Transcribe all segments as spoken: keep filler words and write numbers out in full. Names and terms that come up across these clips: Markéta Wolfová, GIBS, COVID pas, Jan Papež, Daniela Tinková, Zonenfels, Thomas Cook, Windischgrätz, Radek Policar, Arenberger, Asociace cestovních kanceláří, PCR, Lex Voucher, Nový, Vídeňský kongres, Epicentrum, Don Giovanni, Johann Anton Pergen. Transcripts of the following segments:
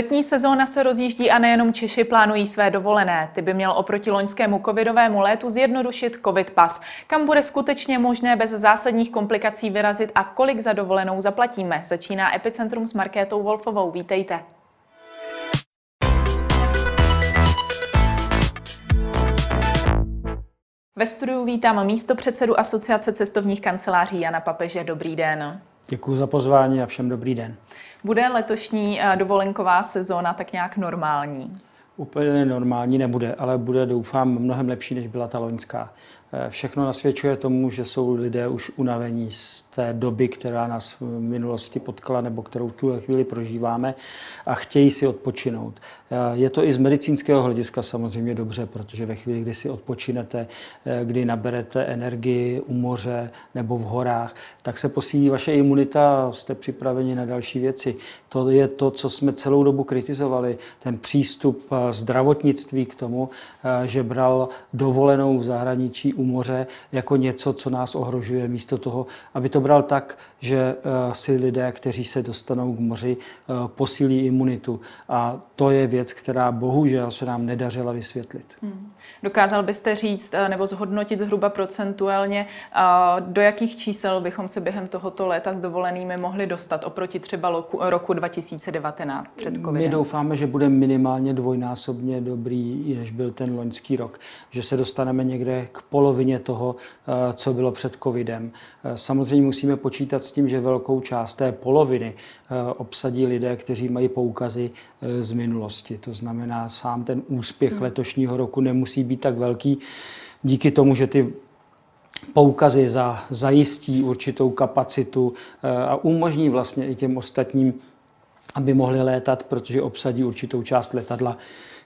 Letní sezóna se rozjíždí a nejenom Češi plánují své dovolené. Ty by měl oproti loňskému covidovému létu zjednodušit COVID pas, kam bude skutečně možné bez zásadních komplikací vyrazit a kolik za dovolenou zaplatíme. Začíná Epicentrum s Markétou Wolfovou. Vítejte. Ve studiu vítám místopředsedu Asociace cestovních kanceláří Jana Papeže. Dobrý den. Děkuji za pozvání a všem dobrý den. Bude letošní dovolenková sezóna tak nějak normální? Úplně normální nebude, ale bude, doufám, mnohem lepší, než byla ta loňská. Všechno nasvědčuje tomu, že jsou lidé už unavení z té doby, která nás v minulosti potkala nebo kterou v tuhle chvíli prožíváme, a chtějí si odpočinout. Je to i z medicínského hlediska samozřejmě dobře, protože ve chvíli, kdy si odpočinete, kdy naberete energii u moře nebo v horách, tak se posílí vaše imunita, jste připraveni na další věci. To je to, co jsme celou dobu kritizovali, ten přístup zdravotnictví k tomu, že bral dovolenou v zahraničí u moře jako něco, co nás ohrožuje, místo toho, aby to bral tak, že si lidé, kteří se dostanou k moři, posílí imunitu. A to je věc, která bohužel se nám nedařila vysvětlit. Hmm. Dokázal byste říct nebo zhodnotit zhruba procentuálně, do jakých čísel bychom se během tohoto léta s dovolenými mohli dostat oproti třeba roku, roku dva tisíce devatenáct před covidem? My doufáme, že bude minimálně dvojnásobně dobrý, než byl ten loňský rok. Že se dostaneme někde k polovině toho, co bylo před covidem. Samozřejmě musíme počítat s tím, že velkou část té poloviny obsadí lidé, kteří mají poukazy z minulosti. To znamená, sám ten úspěch letošního roku nemusí být tak velký díky tomu, že ty poukazy za, zajistí určitou kapacitu a umožní vlastně i těm ostatním, aby mohli létat, protože obsadí určitou část letadla,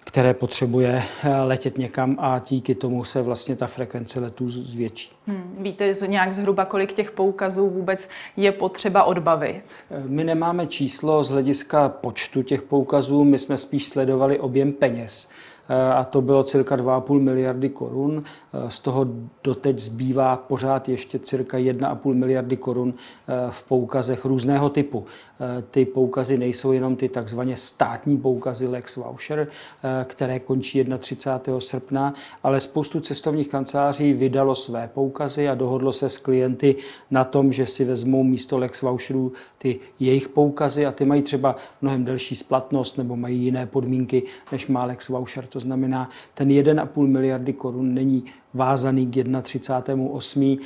které potřebuje letět někam, a díky tomu se vlastně ta frekvence letů zvětší. Hmm, víte nějak zhruba, kolik těch poukazů vůbec je potřeba odbavit? My nemáme číslo z hlediska počtu těch poukazů, my jsme spíš sledovali objem peněz. A to bylo cirka dvě a půl miliardy korun. Z toho doteď zbývá pořád ještě cirka jedna a půl miliardy korun v poukazech různého typu. Ty poukazy nejsou jenom ty takzvané státní poukazy Lex Voucher, které končí třicátého prvního srpna, ale spoustu cestovních kanceláří vydalo své poukazy a dohodlo se s klienty na tom, že si vezmou místo Lex Voucherů ty jejich poukazy, a ty mají třeba mnohem delší splatnost nebo mají jiné podmínky, než má Lex Voucher. To znamená, ten jedna a půl miliardy korun není vázaný k třicátému osmému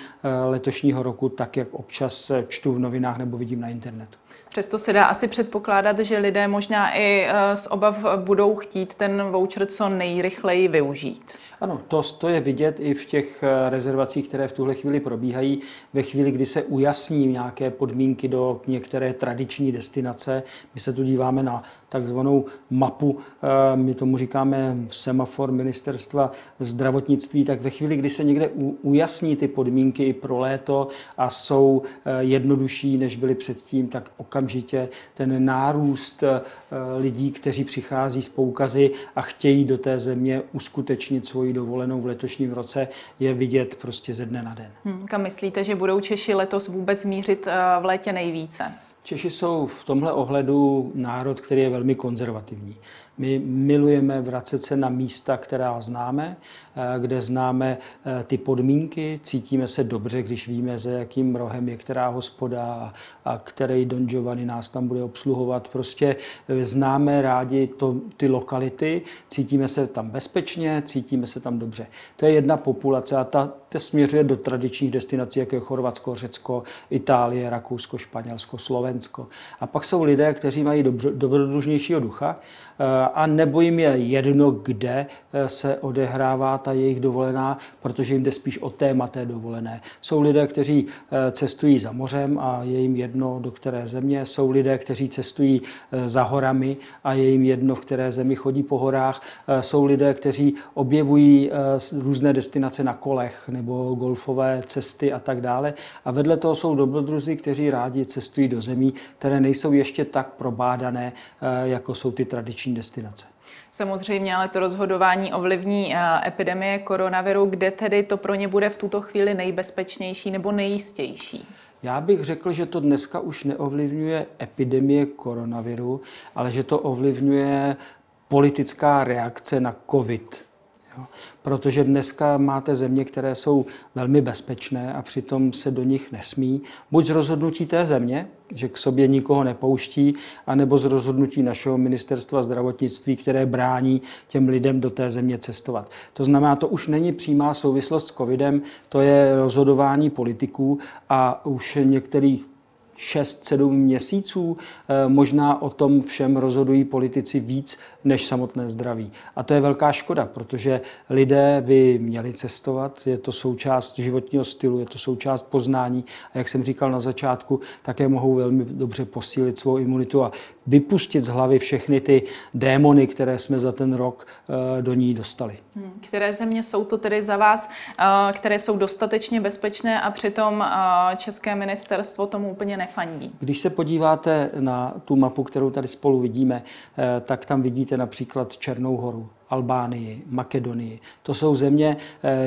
letošního roku, tak jak občas čtu v novinách nebo vidím na internetu. Přesto se dá asi předpokládat, že lidé možná i z obav budou chtít ten voucher co nejrychleji využít. Ano, to, to je vidět i v těch rezervacích, které v tuhle chvíli probíhají. Ve chvíli, kdy se ujasní nějaké podmínky do některé tradiční destinace, my se tu díváme na takzvanou mapu, my tomu říkáme semafor ministerstva zdravotnictví, tak ve chvíli, kdy se někde ujasní ty podmínky i pro léto a jsou jednodušší, než byly předtím, tak okamžitě ten nárůst lidí, kteří přichází z poukazy a chtějí do té země uskutečnit svoji dovolenou v letošním roce, je vidět prostě ze dne na den. Hmm, kam myslíte, že budou Češi letos vůbec mířit v létě nejvíce? Češi jsou v tomhle ohledu národ, který je velmi konzervativní. My milujeme vracet se na místa, která známe, kde známe ty podmínky, cítíme se dobře, když víme, za jakým rohem je která hospoda a který Don Giovanni nás tam bude obsluhovat. Prostě známe rádi to, ty lokality, cítíme se tam bezpečně, cítíme se tam dobře. To je jedna populace a ta, ta směřuje do tradičních destinací, jako je Chorvatsko, Řecko, Itálie, Rakousko, Španělsko, Slovensko. A pak jsou lidé, kteří mají dobro, dobrodružnějšího ducha, a nebo jim je jedno, kde se odehrává ta jejich dovolená, protože jim jde spíš o téma té dovolené. Jsou lidé, kteří cestují za mořem a je jim jedno, do které země. Jsou lidé, kteří cestují za horami a je jim jedno, v které zemi chodí po horách. Jsou lidé, kteří objevují různé destinace na kolech nebo golfové cesty a tak dále. A vedle toho jsou dobrodruzi, kteří rádi cestují do zemí, které nejsou ještě tak probádané, jako jsou ty tradiční destinace. Samozřejmě, ale to rozhodování ovlivní epidemie koronaviru, kde tedy to pro ně bude v tuto chvíli nejbezpečnější nebo nejistější? Já bych řekl, že to dneska už neovlivňuje epidemie koronaviru, ale že to ovlivňuje politická reakce na COVID. Jo? Protože dneska máte země, které jsou velmi bezpečné a přitom se do nich nesmí. Buď z rozhodnutí té země, že k sobě nikoho nepouští, anebo z rozhodnutí našeho ministerstva zdravotnictví, které brání těm lidem do té země cestovat. To znamená, to už není přímá souvislost s covidem, to je rozhodování politiků a už některých šest sedm měsíců možná o tom všem rozhodují politici víc než samotné zdraví. A to je velká škoda, protože lidé by měli cestovat, je to součást životního stylu, je to součást poznání a jak jsem říkal na začátku, také mohou velmi dobře posílit svou imunitu a vypustit z hlavy všechny ty démony, které jsme za ten rok do ní dostali. Které země jsou to tedy za vás, které jsou dostatečně bezpečné a přitom české ministerstvo tomu úplně nefandí? Když se podíváte na tu mapu, kterou tady spolu vidíme, tak tam vidíte například Černou horu, Albánii, Makedonii. To jsou země,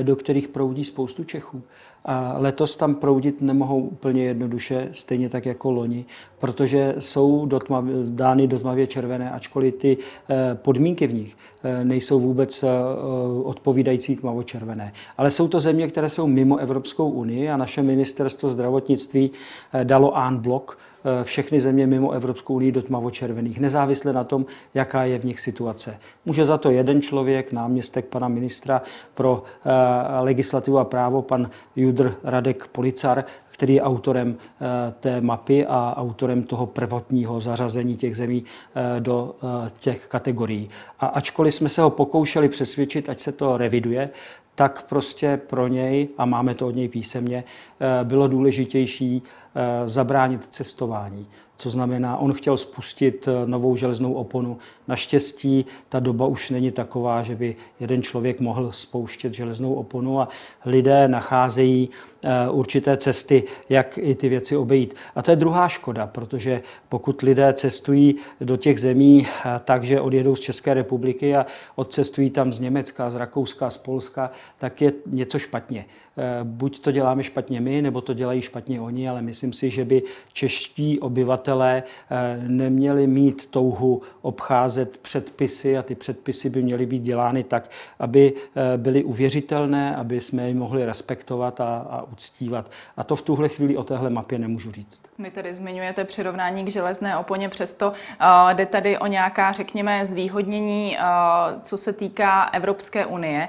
do kterých proudí spoustu Čechů. A letos tam proudit nemohou úplně jednoduše, stejně tak jako loni, protože jsou do tmavě, dány do tmavě červené, ačkoliv ty podmínky v nich nejsou vůbec odpovídající tmavočervené. Ale jsou to země, které jsou mimo Evropskou unii a naše ministerstvo zdravotnictví dalo en bloc všechny země mimo Evropskou unii do tmavočervených, nezávisle na tom, jaká je v nich situace. Může za to jeden člověk, náměstek pana ministra pro legislativu a právo, pan judr Radek Policar, který je autorem té mapy a autorem toho prvotního zařazení těch zemí do těch kategorií. A ačkoliv jsme se ho pokoušeli přesvědčit, ať se to reviduje, tak prostě pro něj, a máme to od něj písemně, bylo důležitější zabránit cestování. Co znamená, on chtěl spustit novou železnou oponu. Naštěstí ta doba už není taková, že by jeden člověk mohl spouštět železnou oponu a lidé nacházejí určité cesty, jak i ty věci obejít. A to je druhá škoda, protože pokud lidé cestují do těch zemí tak, že odjedou z České republiky a odcestují tam z Německa, z Rakouska, z Polska, tak je něco špatně. Buď to děláme špatně my, nebo to dělají špatně oni, ale myslím si, že by čeští obyvatelé neměli mít touhu obcházet předpisy a ty předpisy by měly být dělány tak, aby byly uvěřitelné, aby jsme je mohli respektovat a, a uctívat. A to v tuhle chvíli o téhle mapě nemůžu říct. Vy tedy zmiňujete přirovnání k železné oponě, přesto jde tady o nějaká, řekněme, zvýhodnění, co se týká Evropské unie.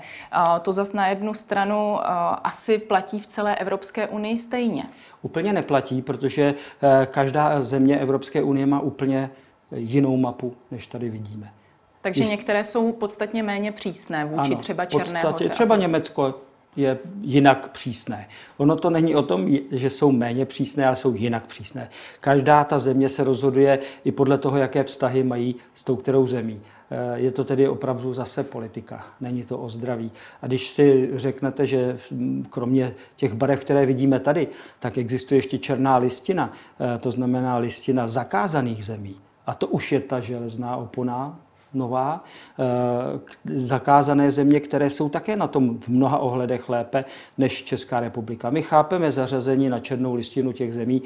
To zas na jednu stranu asi platí v celé Evropské unii stejně. Úplně neplatí, protože každá země Evropské unie má úplně jinou mapu, než tady vidíme. Takže Jist... některé jsou podstatně méně přísné vůči ano, třeba Černé hoře. Třeba Německo je jinak přísné. Ono to není o tom, že jsou méně přísné, ale jsou jinak přísné. Každá ta země se rozhoduje i podle toho, jaké vztahy mají s tou kterou zemí. Je to tedy opravdu zase politika, není to o zdraví. A když si řeknete, že kromě těch barev, které vidíme tady, tak existuje ještě černá listina, to znamená listina zakázaných zemí. A to už je ta železná opona nová, zakázané země, které jsou také na tom v mnoha ohledech lépe než Česká republika. My chápeme zařazení na černou listinu těch zemí,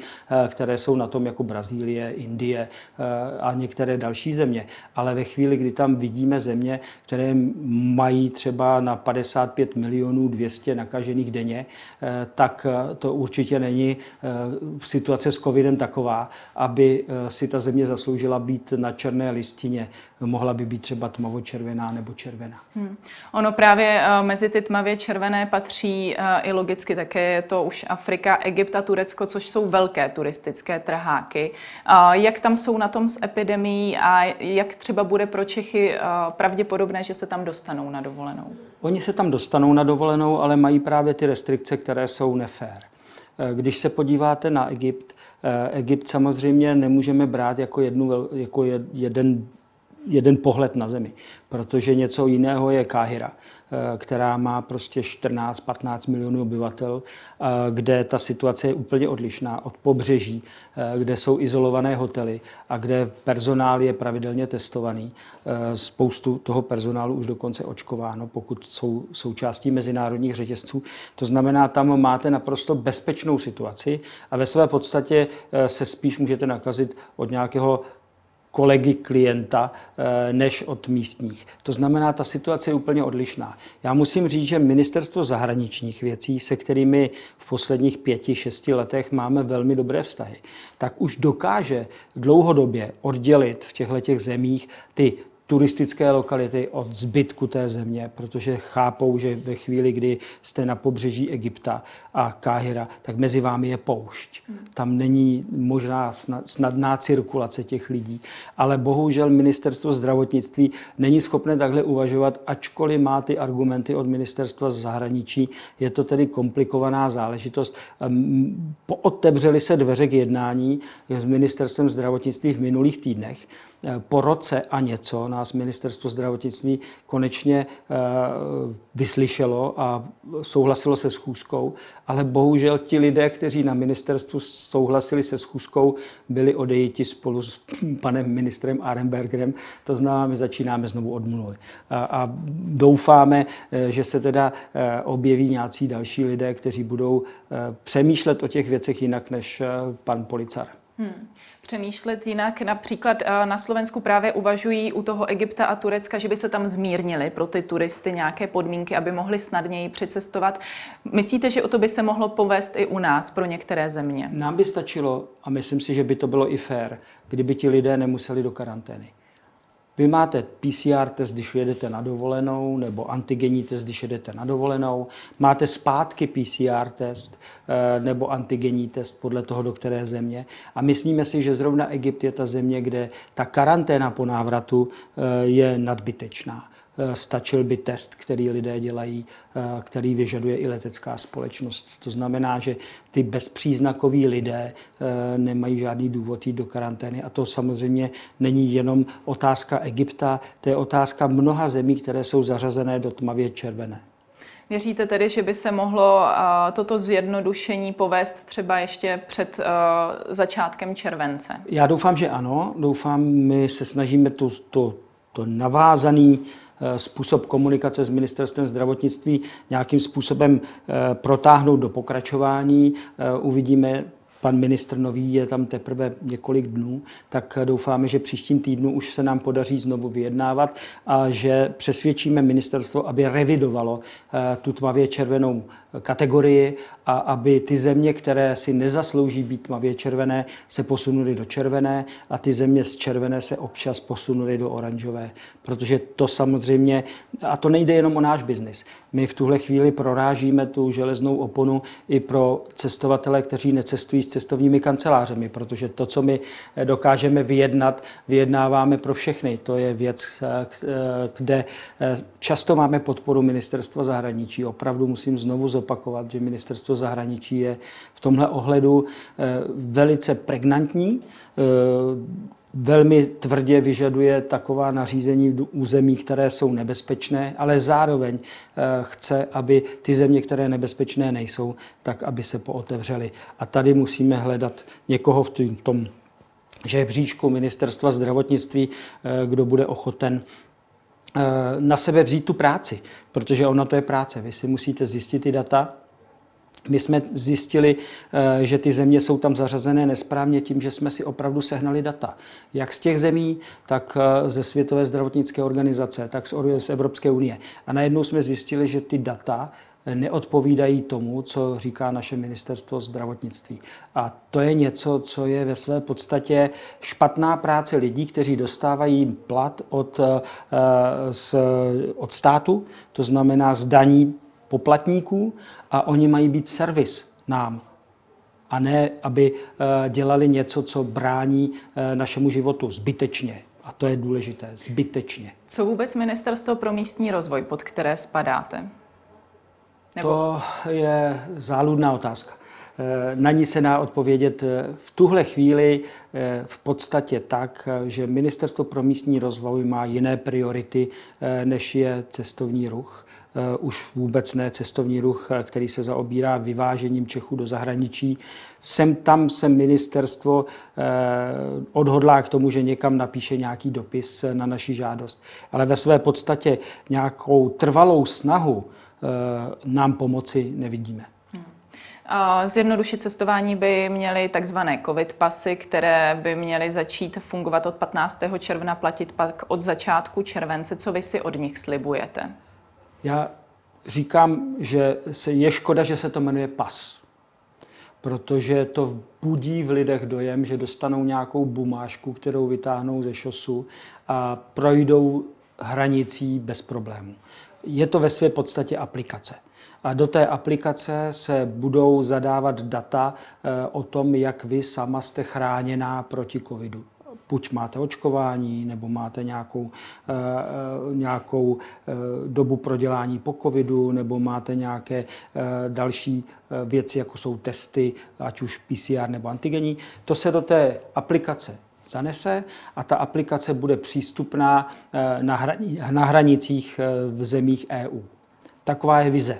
které jsou na tom jako Brazílie, Indie a některé další země. Ale ve chvíli, kdy tam vidíme země, které mají třeba na padesát pět milionů dvě stě nakažených denně, tak to určitě není situace s covidem taková, aby si ta země zasloužila být na černé listině. Mohla by být třeba tmavočervená nebo červená. Hmm. Ono právě mezi ty tmavě červené patří i logicky také je to už Afrika, Egypt a Turecko, což jsou velké turistické trháky. Jak tam jsou na tom s epidemií a jak třeba bude pro Čechy pravděpodobné, že se tam dostanou na dovolenou? Oni se tam dostanou na dovolenou, ale mají právě ty restrikce, které jsou nefér. Když se podíváte na Egypt, Egypt samozřejmě nemůžeme brát jako, jednu, jako jeden jeden pohled na zemi, protože něco jiného je Káhira, která má prostě čtrnáct patnáct milionů obyvatel, kde ta situace je úplně odlišná od pobřeží, kde jsou izolované hotely a kde personál je pravidelně testovaný. Spoustu toho personálu už dokonce očkováno, pokud jsou součástí mezinárodních řetězců. To znamená, tam máte naprosto bezpečnou situaci a ve své podstatě se spíš můžete nakazit od nějakého kolegy klienta než od místních. To znamená, ta situace je úplně odlišná. Já musím říct, že Ministerstvo zahraničních věcí, se kterými v posledních pěti, šesti letech máme velmi dobré vztahy, tak už dokáže dlouhodobě oddělit v těchto zemích ty turistické lokality od zbytku té země, protože chápou, že ve chvíli, kdy jste na pobřeží Egypta a Káhira, tak mezi vámi je poušť. Tam není možná snadná cirkulace těch lidí. Ale bohužel Ministerstvo zdravotnictví není schopné takhle uvažovat, ačkoliv má ty argumenty od Ministerstva zahraničí. Je to tedy komplikovaná záležitost. Pootevřely se dveře k jednání s Ministerstvem zdravotnictví v minulých týdnech. Po roce a něco nás Ministerstvo zdravotnictví konečně vyslyšelo a souhlasilo se schůzkou, ale bohužel ti lidé, kteří na ministerstvu souhlasili se schůzkou, byli odejiti spolu s panem ministrem Arenbergerem. To znamená, my začínáme znovu od nuly. A doufáme, že se teda objeví nějací další lidé, kteří budou přemýšlet o těch věcech jinak než pan Policar. Hmm. Přemýšlet jinak. Například na Slovensku právě uvažují u toho Egypta a Turecka, že by se tam zmírnily pro ty turisty nějaké podmínky, aby mohli snadněji přicestovat. Myslíte, že o to by se mohlo povést i u nás pro některé země? Nám by stačilo, a myslím si, že by to bylo i fér, kdyby ti lidé nemuseli do karantény. Vy máte P C R test, když jedete na dovolenou, nebo antigenní test, když jedete na dovolenou. Máte zpátky P C R test nebo antigenní test podle toho, do které země. A myslíme si, že zrovna Egypt je ta země, kde ta karanténa po návratu je nadbytečná. Stačil by test, který lidé dělají, který vyžaduje i letecká společnost. To znamená, že ty bezpříznakoví lidé nemají žádný důvod jít do karantény. A to samozřejmě není jenom otázka Egypta, to je otázka mnoha zemí, které jsou zařazené do tmavě červené. Věříte tedy, že by se mohlo toto zjednodušení povést třeba ještě před začátkem července? Já doufám, že ano. Doufám, my se snažíme to, to, to navázaný způsob komunikace s Ministerstvem zdravotnictví nějakým způsobem protáhnout do pokračování. Uvidíme, pan ministr Nový je tam teprve několik dnů, tak doufáme, že příštím týdnu už se nám podaří znovu vyjednávat a že přesvědčíme ministerstvo, aby revidovalo tu tmavě červenou kategorii a aby ty země, které si nezaslouží být tmavě červené, se posunuly do červené a ty země z červené se občas posunuly do oranžové. Protože to samozřejmě, a to nejde jenom o náš biznis. My v tuhle chvíli prorážíme tu železnou oponu i pro cestovatele, kteří necestují s cestovními kancelářemi, protože to, co my dokážeme vyjednat, vyjednáváme pro všechny. To je věc, kde často máme podporu Ministerstva zahraničí. Opravdu musím znovu zopakovat, že Ministerstvo zahraničí je v tomhle ohledu velice pregnantní, velmi tvrdě vyžaduje taková nařízení v území, které jsou nebezpečné, ale zároveň chce, aby ty země, které nebezpečné nejsou, tak aby se pootevřely. A tady musíme hledat někoho v tom žebříčku Ministerstva zdravotnictví, kdo bude ochoten na sebe vzít tu práci, protože ona to je práce. Vy si musíte zjistit ty data. My jsme zjistili, že ty země jsou tam zařazené nesprávně tím, že jsme si opravdu sehnali data. Jak z těch zemí, tak ze Světové zdravotnické organizace, tak z Evropské unie. A najednou jsme zjistili, že ty data neodpovídají tomu, co říká naše ministerstvo zdravotnictví. A to je něco, co je ve své podstatě špatná práce lidí, kteří dostávají plat od, od státu, to znamená z daní poplatníků, a oni mají být servis nám, a ne, aby dělali něco, co brání našemu životu zbytečně. A to je důležité, zbytečně. Co vůbec Ministerstvo pro místní rozvoj, pod které spadáte? Nebo? To je záludná otázka. Na ní se dá odpovědět v tuhle chvíli v podstatě tak, že Ministerstvo pro místní rozvoj má jiné priority, než je cestovní ruch. Už vůbec ne cestovní ruch, který se zaobírá vyvážením Čechů do zahraničí. Sem tam se ministerstvo odhodlá k tomu, že někam napíše nějaký dopis na naši žádost. Ale ve své podstatě nějakou trvalou snahu nám pomoci nevidíme. Zjednodušit cestování by měly takzvané COVID pasy, které by měly začít fungovat od patnáctého června, platit pak od začátku července. Co vy si od nich slibujete? Já říkám, že se, je škoda, že se to jmenuje pas, protože to budí v lidech dojem, že dostanou nějakou bumášku, kterou vytáhnou ze šosu a projdou hranicí bez problémů. Je to ve své podstatě aplikace. A do té aplikace se budou zadávat data o tom, jak vy sama jste chráněná proti covidu. Buď máte očkování, nebo máte nějakou, e, nějakou e, dobu prodělání po covidu, nebo máte nějaké e, další e, věci, jako jsou testy, ať už P C R nebo antigenní. To se do té aplikace zanese a ta aplikace bude přístupná e, na, hraní, na hranicích e, v zemích E U. Taková je vize.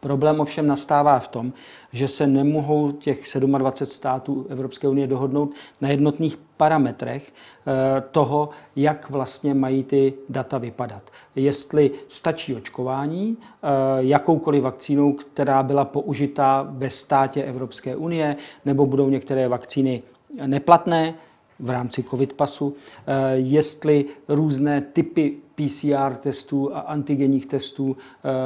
Problém ovšem nastává v tom, že se nemohou těch dvacet sedm států Evropské unie dohodnout na jednotných parametrech toho, jak vlastně mají ty data vypadat. Jestli stačí očkování, jakoukoliv vakcínou, která byla použita ve státě Evropské unie, nebo budou některé vakcíny neplatné v rámci COVID pasu, jestli různé typy P C R testů a antigenních testů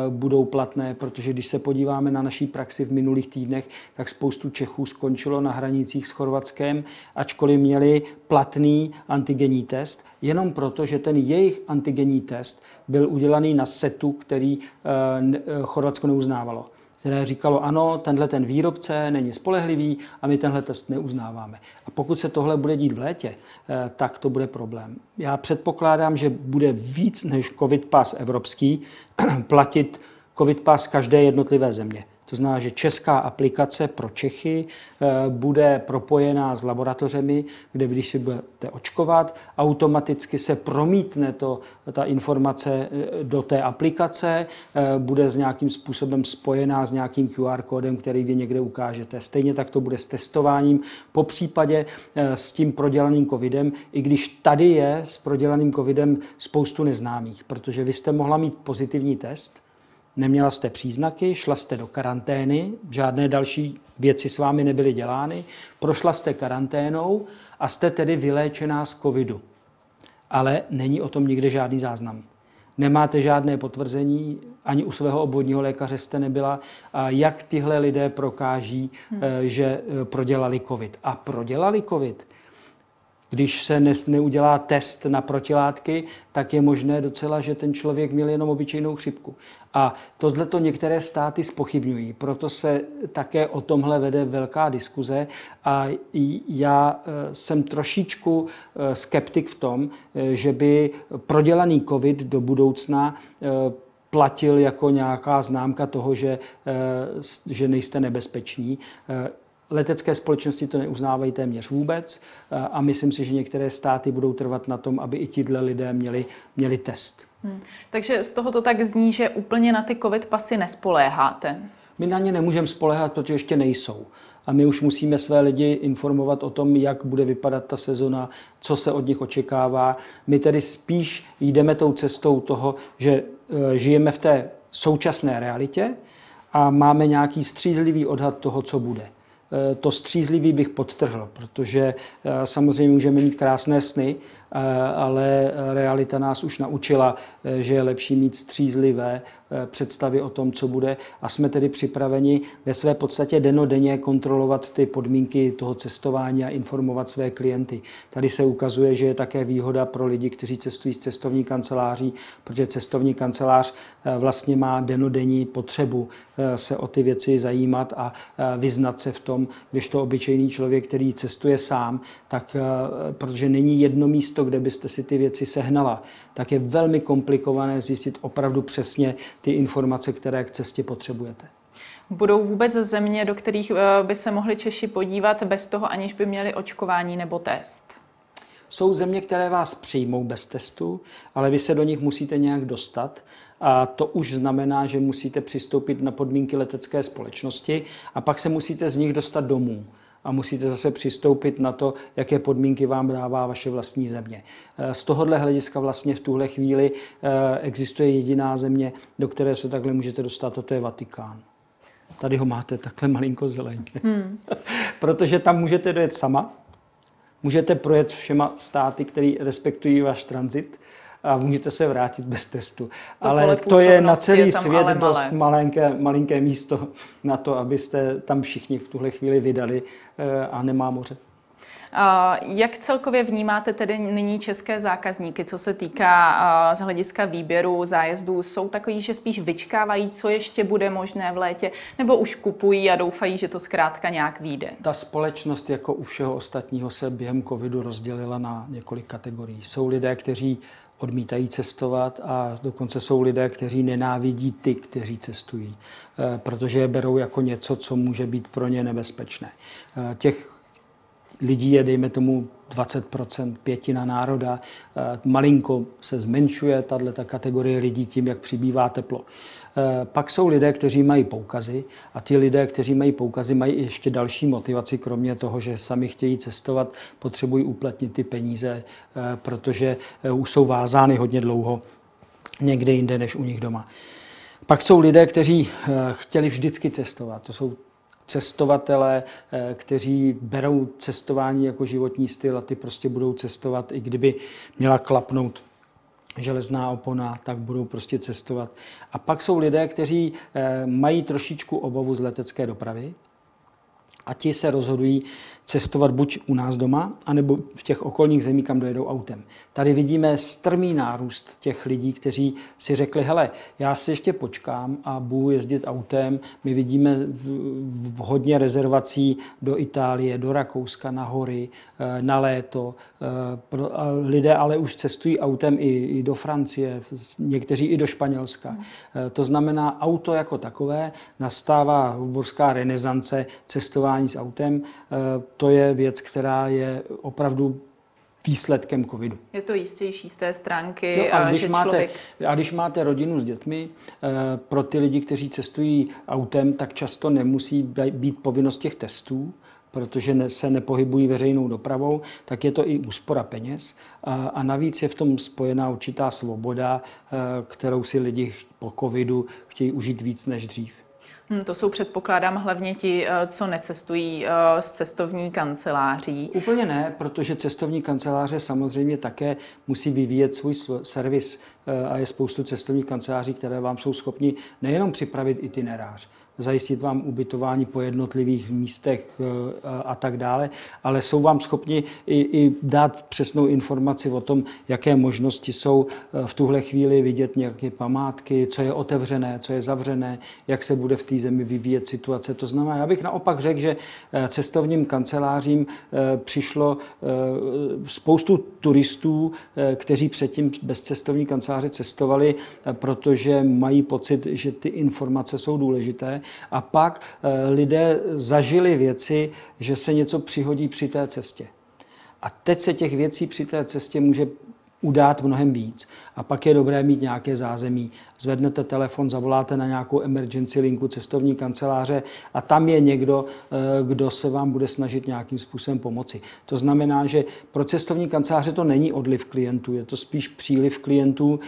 e, budou platné, protože když se podíváme na naší praxi v minulých týdnech, tak spoustu Čechů skončilo na hranicích s Chorvatskem, ačkoliv měli platný antigenní test, jenom proto, že ten jejich antigenní test byl udělaný na setu, který e, Chorvatsko neuznávalo. Které říkalo, ano, tenhle ten výrobce není spolehlivý a my tenhle test neuznáváme. A pokud se tohle bude dít v létě, tak to bude problém. Já předpokládám, že bude víc než COVID pas evropský platit COVID pas každé jednotlivé země. To znamená, že česká aplikace pro Čechy bude propojená s laboratořemi, kde když si budete očkovat, automaticky se promítne to, ta informace do té aplikace, bude s nějakým způsobem spojená s nějakým Q R kódem, který vy někde ukážete. Stejně tak to bude s testováním, popřípadě s tím prodělaným covidem, i když tady je s prodělaným covidem spoustu neznámých, protože vy jste mohla mít pozitivní test, neměla jste příznaky, šla jste do karantény, žádné další věci s vámi nebyly dělány, prošla jste karanténou a jste tedy vyléčená z covidu. Ale není o tom nikde žádný záznam. Nemáte žádné potvrzení, ani u svého obvodního lékaře jste nebyla. A jak tyhle lidé prokáží, hmm. že prodělali covid? A prodělali covid. Když se neudělá test na protilátky, tak je možné docela, že ten člověk měl jenom obyčejnou chřipku. A tohleto některé státy zpochybňují, proto se také o tomhle vede velká diskuze a já jsem trošičku skeptik v tom, že by prodělaný covid do budoucna platil jako nějaká známka toho, že, že nejste nebezpeční. Letecké společnosti to neuznávají téměř vůbec a myslím si, že některé státy budou trvat na tom, aby i tihle lidé měli, měli test. Hmm. Takže z toho to tak zní, že úplně na ty COVID pasy nespoléháte. My na ně nemůžeme spoléhat, protože ještě nejsou. A my už musíme své lidi informovat o tom, jak bude vypadat ta sezona, co se od nich očekává. My tedy spíš jdeme tou cestou toho, že žijeme v té současné realitě a máme nějaký střízlivý odhad toho, co bude. To střízlivý bych podtrhl, protože samozřejmě můžeme mít krásné sny, ale realita nás už naučila, že je lepší mít střízlivé představy o tom, co bude. A jsme tedy připraveni ve své podstatě dennodenně kontrolovat ty podmínky toho cestování a informovat své klienty. Tady se ukazuje, že je také výhoda pro lidi, kteří cestují z cestovní kanceláří, protože cestovní kancelář vlastně má dennodenní potřebu se o ty věci zajímat a vyznat se v tom, když to obyčejný člověk, který cestuje sám, tak protože není jedno místo, kde byste si ty věci sehnala, tak je velmi komplikované zjistit opravdu přesně ty informace, které k cestě potřebujete. Budou vůbec země, do kterých by se mohli Češi podívat bez toho, aniž by měli očkování nebo test? Jsou země, které vás přijmou bez testu, ale vy se do nich musíte nějak dostat. A to už znamená, že musíte přistoupit na podmínky letecké společnosti a pak se musíte z nich dostat domů. A musíte zase přistoupit na to, jaké podmínky vám dává vaše vlastní země. Z tohohle hlediska vlastně v tuhle chvíli existuje jediná země, do které se takhle můžete dostat, a to je Vatikán. Tady ho máte takhle malinko zeleně. Hmm. Protože tam můžete dojet sama, můžete projet všema státy, které respektují váš tranzit, a můžete se vrátit bez testu. To ale to je na celý je svět dost malinké, malinké místo na to, abyste tam všichni v tuhle chvíli vydali, a nemá moře. A jak celkově vnímáte tedy nyní české zákazníky, co se týká z hlediska výběru zájezdů? Jsou takový, že spíš vyčkávají, co ještě bude možné v létě, nebo už kupují a doufají, že to zkrátka nějak vyjde? Ta společnost jako u všeho ostatního se během covidu rozdělila na několik kategorií. Jsou lidé, kteří odmítají cestovat, a dokonce jsou lidé, kteří nenávidí ty, kteří cestují, protože je berou jako něco, co může být pro ně nebezpečné. Těch lidí je, dejme tomu, dvacet procent, pětina národa. Malinko se zmenšuje tato kategorie lidí tím, jak přibývá teplo. Pak jsou lidé, kteří mají poukazy, a ti lidé, kteří mají poukazy, mají ještě další motivaci, kromě toho, že sami chtějí cestovat, potřebují uplatnit ty peníze, protože už jsou vázány hodně dlouho někde jinde než u nich doma. Pak jsou lidé, kteří chtěli vždycky cestovat. To jsou cestovatelé, kteří berou cestování jako životní styl, a ty prostě budou cestovat, i kdyby měla klapnout železná opona, tak budou prostě cestovat. A pak jsou lidé, kteří mají trošičku obavu z letecké dopravy, a ti se rozhodují cestovat buď u nás doma, anebo v těch okolních zemích, kam dojedou autem. Tady vidíme strmý nárůst těch lidí, kteří si řekli, hele, já si ještě počkám a budu jezdit autem. My vidíme v, v hodně rezervací do Itálie, do Rakouska, na hory, na léto. Lidé ale už cestují autem i, i do Francie, někteří i do Španělska. To znamená, auto jako takové, nastává obrovská renesance cestování s autem, to je věc, která je opravdu výsledkem covidu. Je to jistější z té stránky, no, a, když že máte, člověk... a když máte rodinu s dětmi, pro ty lidi, kteří cestují autem, tak často nemusí být povinnost těch testů, protože se nepohybují veřejnou dopravou, tak je to i úspora peněz. A navíc je v tom spojená určitá svoboda, kterou si lidi po covidu chtějí užít víc než dřív. Hmm, to jsou, předpokládám, hlavně ti, co necestují z cestovní kanceláří. Úplně ne, protože cestovní kanceláře samozřejmě také musí vyvíjet svůj servis, a je spoustu cestovních kanceláří, které vám jsou schopni nejenom připravit itinerář, zajistit vám ubytování po jednotlivých místech a tak dále, ale jsou vám schopni i, i dát přesnou informaci o tom, jaké možnosti jsou v tuhle chvíli vidět nějaké památky, co je otevřené, co je zavřené, jak se bude v té zemi vyvíjet situace. To znamená, já bych naopak řekl, že cestovním kancelářím přišlo spoustu turistů, kteří předtím bez cestovní kanceláře cestovali, protože mají pocit, že ty informace jsou důležité. A pak lidé zažili věci, že se něco přihodí při té cestě. A teď se těch věcí při té cestě může udát mnohem víc. A pak je dobré mít nějaké zázemí. Zvednete telefon, zavoláte na nějakou emergency linku cestovní kanceláře a tam je někdo, kdo se vám bude snažit nějakým způsobem pomoci. To znamená, že pro cestovní kanceláře to není odliv klientů, je to spíš příliv klientů,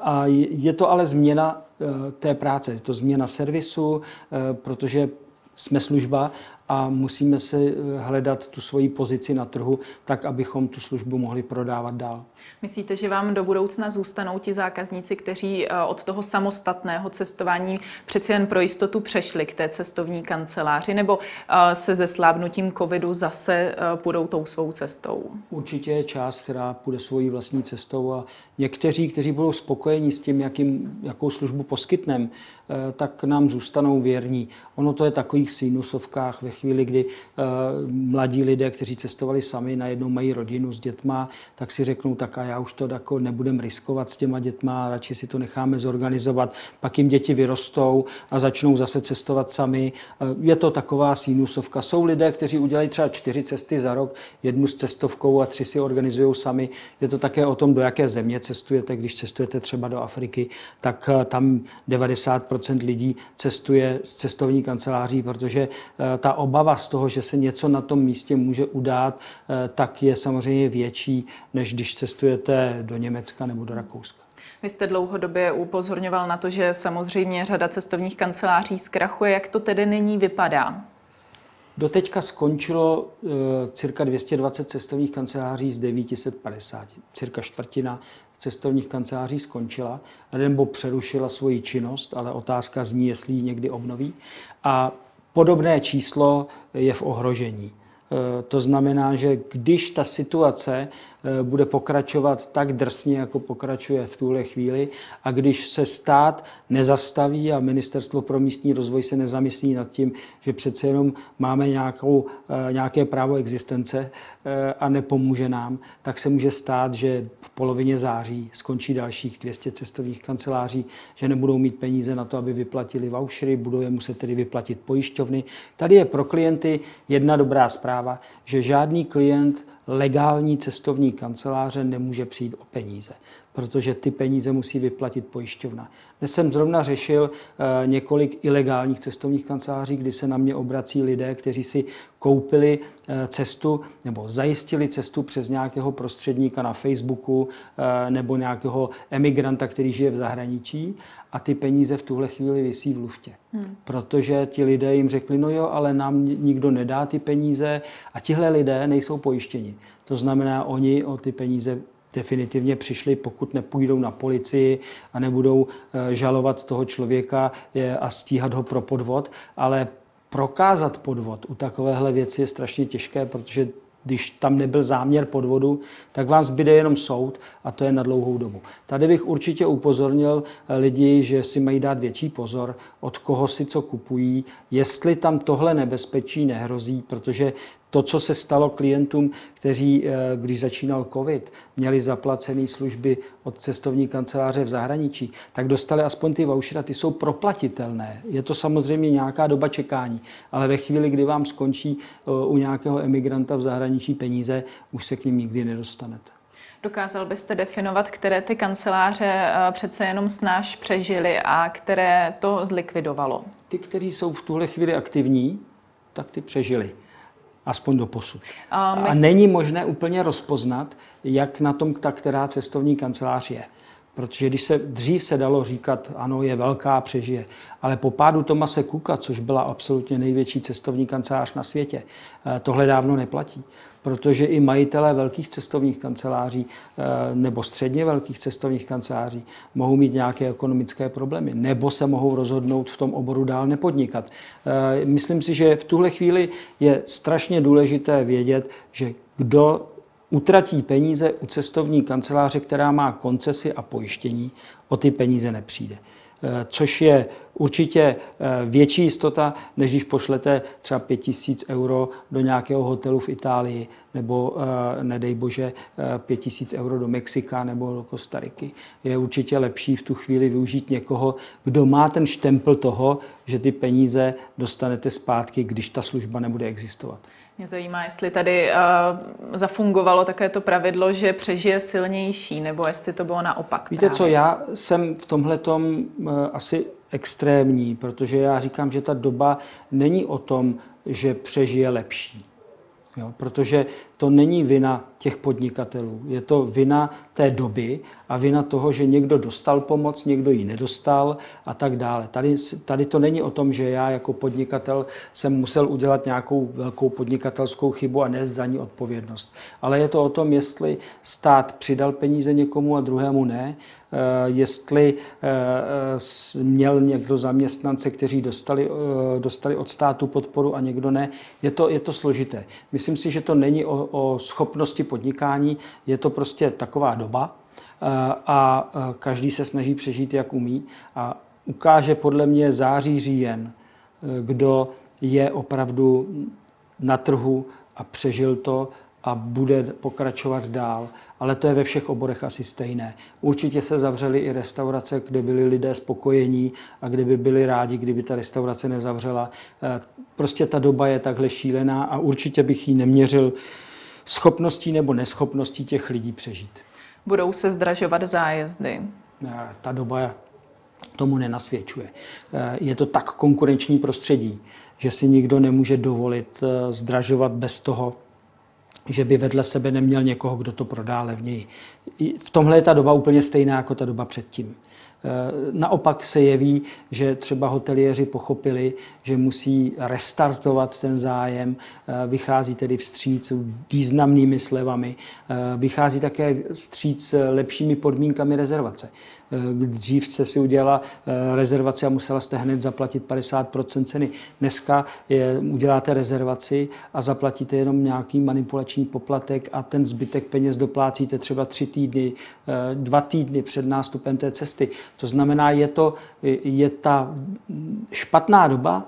a je to ale změna té práce. Je to změna servisu, protože jsme služba a musíme se hledat tu svoji pozici na trhu tak, abychom tu službu mohli prodávat dál. Myslíte, že vám do budoucna zůstanou ti zákazníci, kteří od toho samostatného cestování přeci jen pro jistotu přešli k té cestovní kanceláři, nebo se ze slábnutím covidu zase půjdou tou svou cestou? Určitě je část, která půjde svojí vlastní cestou, a někteří, kteří budou spokojeni s tím, jakým, jakou službu poskytneme, tak nám zůstanou věrní. Ono to je takových sinusovkách, ve chvíli, kdy uh, mladí lidé, kteří cestovali sami, najednou mají rodinu s dětma, tak si řeknou, tak a já už to jako nebudem riskovat s těma dětma, radši si to necháme zorganizovat. Pak jim děti vyrostou a začnou zase cestovat sami. Uh, je to taková sinusovka. Jsou lidé, kteří udělají třeba čtyři cesty za rok, jednu s cestovkou a tři si organizují sami. Je to také o tom, do jaké země cestujete. Když cestujete třeba do Afriky, tak uh, tam devadesát procent lidí cestuje z cestovní kanceláří, protože ta obava z toho, že se něco na tom místě může udát, tak je samozřejmě větší, než když cestujete do Německa nebo do Rakouska. Vy jste dlouhodobě upozorňoval na to, že samozřejmě řada cestovních kanceláří zkrachuje. Jak to tedy nyní vypadá? Doteďka skončilo uh, cirka dvě stě dvacet cestovních kanceláří z devět set padesát. Cirka čtvrtina cestovních kanceláří skončila nebo přerušila svoji činnost, ale otázka zní, jestli ji někdy obnoví. A podobné číslo je v ohrožení. To znamená, že když ta situace bude pokračovat tak drsně, jako pokračuje v tuhle chvíli, a když se stát nezastaví a Ministerstvo pro místní rozvoj se nezamyslí nad tím, že přece jenom máme nějakou, nějaké právo existence a nepomůže nám, tak se může stát, že v polovině září skončí dalších dvě stě cestovních kanceláří, že nebudou mít peníze na to, aby vyplatili vouchery, budou je muset tedy vyplatit pojišťovny. Tady je pro klienty jedna dobrá zpráva, že žádný klient legální cestovní kanceláře nemůže přijít o peníze, protože ty peníze musí vyplatit pojišťovna. Dnes jsem zrovna řešil e, několik ilegálních cestovních kanceláří, kdy se na mě obrací lidé, kteří si koupili e, cestu nebo zajistili cestu přes nějakého prostředníka na Facebooku e, nebo nějakého emigranta, který žije v zahraničí, a ty peníze v tuhle chvíli visí v luftě. Hmm. Protože ti lidé jim řekli, no jo, ale nám nikdo nedá ty peníze, a tihle lidé nejsou pojištěni. To znamená, oni o ty peníze definitivně přišli, pokud nepůjdou na policii a nebudou žalovat toho člověka a stíhat ho pro podvod. Ale prokázat podvod u takovéhle věci je strašně těžké, protože když tam nebyl záměr podvodu, tak vám zbyde jenom soud, a to je na dlouhou dobu. Tady bych určitě upozornil lidi, že si mají dát větší pozor, od koho si co kupují, jestli tam tohle nebezpečí nehrozí, protože to, co se stalo klientům, kteří, když začínal covid, měli zaplacené služby od cestovní kanceláře v zahraničí, tak dostali aspoň ty vouchery, ty jsou proplatitelné. Je to samozřejmě nějaká doba čekání, ale ve chvíli, kdy vám skončí u nějakého emigranta v zahraničí peníze, už se k nim nikdy nedostanete. Dokázal byste definovat, které ty kanceláře přece jenom snáš přežily a které to zlikvidovalo? Ty, kteří jsou v tuhle chvíli aktivní, tak ty přežili. Aspoň do posud. A, mysl... a není možné úplně rozpoznat, jak na tom ta která cestovní kancelář je. Protože když se dřív se dalo říkat, ano, je velká, přežije. Ale po pádu Thomase Cooka, což byla absolutně největší cestovní kancelář na světě, tohle dávno neplatí. Protože i majitelé velkých cestovních kanceláří nebo středně velkých cestovních kanceláří mohou mít nějaké ekonomické problémy nebo se mohou rozhodnout v tom oboru dál nepodnikat. Myslím si, že v tuhle chvíli je strašně důležité vědět, že kdo utratí peníze u cestovní kanceláře, která má koncesi a pojištění, o ty peníze nepřijde. Což je určitě větší jistota, než když pošlete třeba pět tisíc euro do nějakého hotelu v Itálii nebo, nedej bože, pět tisíc euro do Mexika nebo do Kostariky. Je určitě lepší v tu chvíli využít někoho, kdo má ten štempl toho, že ty peníze dostanete zpátky, když ta služba nebude existovat. Mě zajímá, jestli tady uh, zafungovalo také to pravidlo, že přežije silnější, nebo jestli to bylo naopak. Víte právě. Co, já jsem v tomhletom uh, asi extrémní, protože já říkám, že ta doba není o tom, že přežije lepší. Jo, protože to není vina těch podnikatelů, je to vina té doby a vina toho, že někdo dostal pomoc, někdo ji nedostal a tak dále. Tady, tady to není o tom, že já jako podnikatel jsem musel udělat nějakou velkou podnikatelskou chybu a nést za ní odpovědnost. Ale je to o tom, jestli stát přidal peníze někomu a druhému ne, jestli měl někdo zaměstnance, kteří dostali, dostali od státu podporu a někdo ne. Je to, je to složité. Myslím si, že to není o, o schopnosti podnikání, je to prostě taková doba a každý se snaží přežít, jak umí, a ukáže podle mě září, říjen, kdo je opravdu na trhu a přežil to a bude pokračovat dál. Ale to je ve všech oborech asi stejné. Určitě se zavřely i restaurace, kde byli lidé spokojení a kde by byli rádi, kdyby ta restaurace nezavřela. Prostě ta doba je takhle šílená a určitě bych ji neměřil schopností nebo neschopností těch lidí přežít. Budou se zdražovat zájezdy? Ta doba tomu nenasvědčuje. Je to tak konkurenční prostředí, že si nikdo nemůže dovolit zdražovat bez toho, že by vedle sebe neměl někoho, kdo to prodá levněji. V tomhle je ta doba úplně stejná jako ta doba předtím. Naopak se jeví, že třeba hoteliéři pochopili, že musí restartovat ten zájem, vychází tedy vstříc významnými slevami, vychází také vstříc lepšími podmínkami rezervace. Dřív jste si udělala rezervaci a musela jste hned zaplatit padesát procent ceny. Dneska je, uděláte rezervaci a zaplatíte jenom nějaký manipulační poplatek a ten zbytek peněz doplácíte třeba tři týdny, dva týdny před nástupem té cesty. To znamená, je to, je ta špatná doba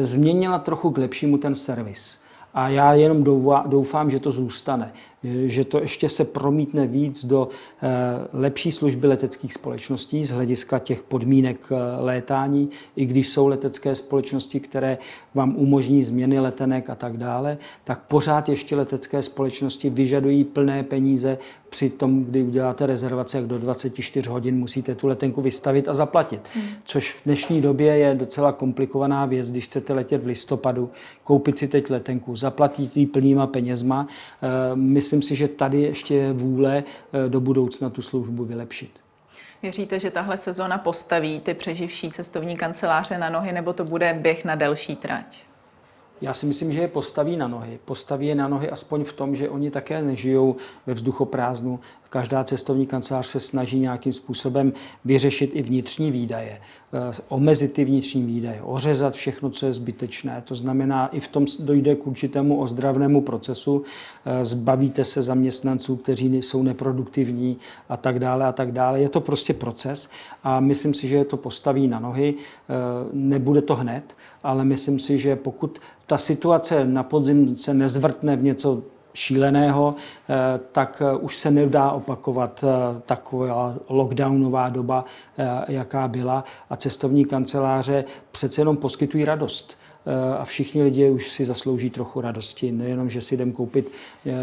změnila trochu k lepšímu ten servis. A já jenom doufám, že to zůstane, že to ještě se promítne víc do lepší služby leteckých společností z hlediska těch podmínek létání, i když jsou letecké společnosti, které vám umožní změny letenek a tak dále, tak pořád ještě letecké společnosti vyžadují plné peníze při tom, kdy uděláte rezervaci, jak do dvacet čtyři hodin musíte tu letenku vystavit a zaplatit. Což v dnešní době je docela komplikovaná věc, když chcete letět v listopadu, koupit si teď letenku, zaplatit ji plnýma penězma. Myslím si, že tady ještě je vůle do budoucna tu službu vylepšit. Věříte, že tahle sezona postaví ty přeživší cestovní kanceláře na nohy, nebo to bude běh na delší trať? Já si myslím, že je postaví na nohy. Postaví je na nohy aspoň v tom, že oni také nežijou ve vzduchoprázdnu. Každá cestovní kancelář se snaží nějakým způsobem vyřešit i vnitřní výdaje, omezit ty vnitřní výdaje, ořezat všechno, co je zbytečné. To znamená, i v tom dojde k určitému ozdravnému procesu. Zbavíte se zaměstnanců, kteří jsou neproduktivní a tak dále a tak dále. Je to prostě proces a myslím si, že je to postaví na nohy. Nebude to hned, ale myslím si, že pokud ta situace na podzim se nezvrtne v něco šíleného, tak už se nedá opakovat taková lockdownová doba, jaká byla. A cestovní kanceláře přece jenom poskytují radost. A všichni lidé už si zaslouží trochu radosti, nejenom, že si jdem koupit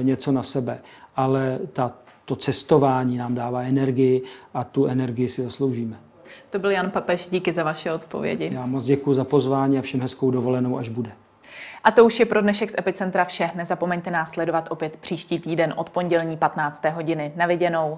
něco na sebe, ale ta, to cestování nám dává energii a tu energii si zasloužíme. To byl Jan Papež, díky za vaše odpovědi. Já moc děkuji za pozvání a všem hezkou dovolenou, až bude. A to už je pro dnešek z Epicentra vše. Nezapomeňte nás sledovat opět příští týden od pondělí patnácté hodiny. Na viděnou.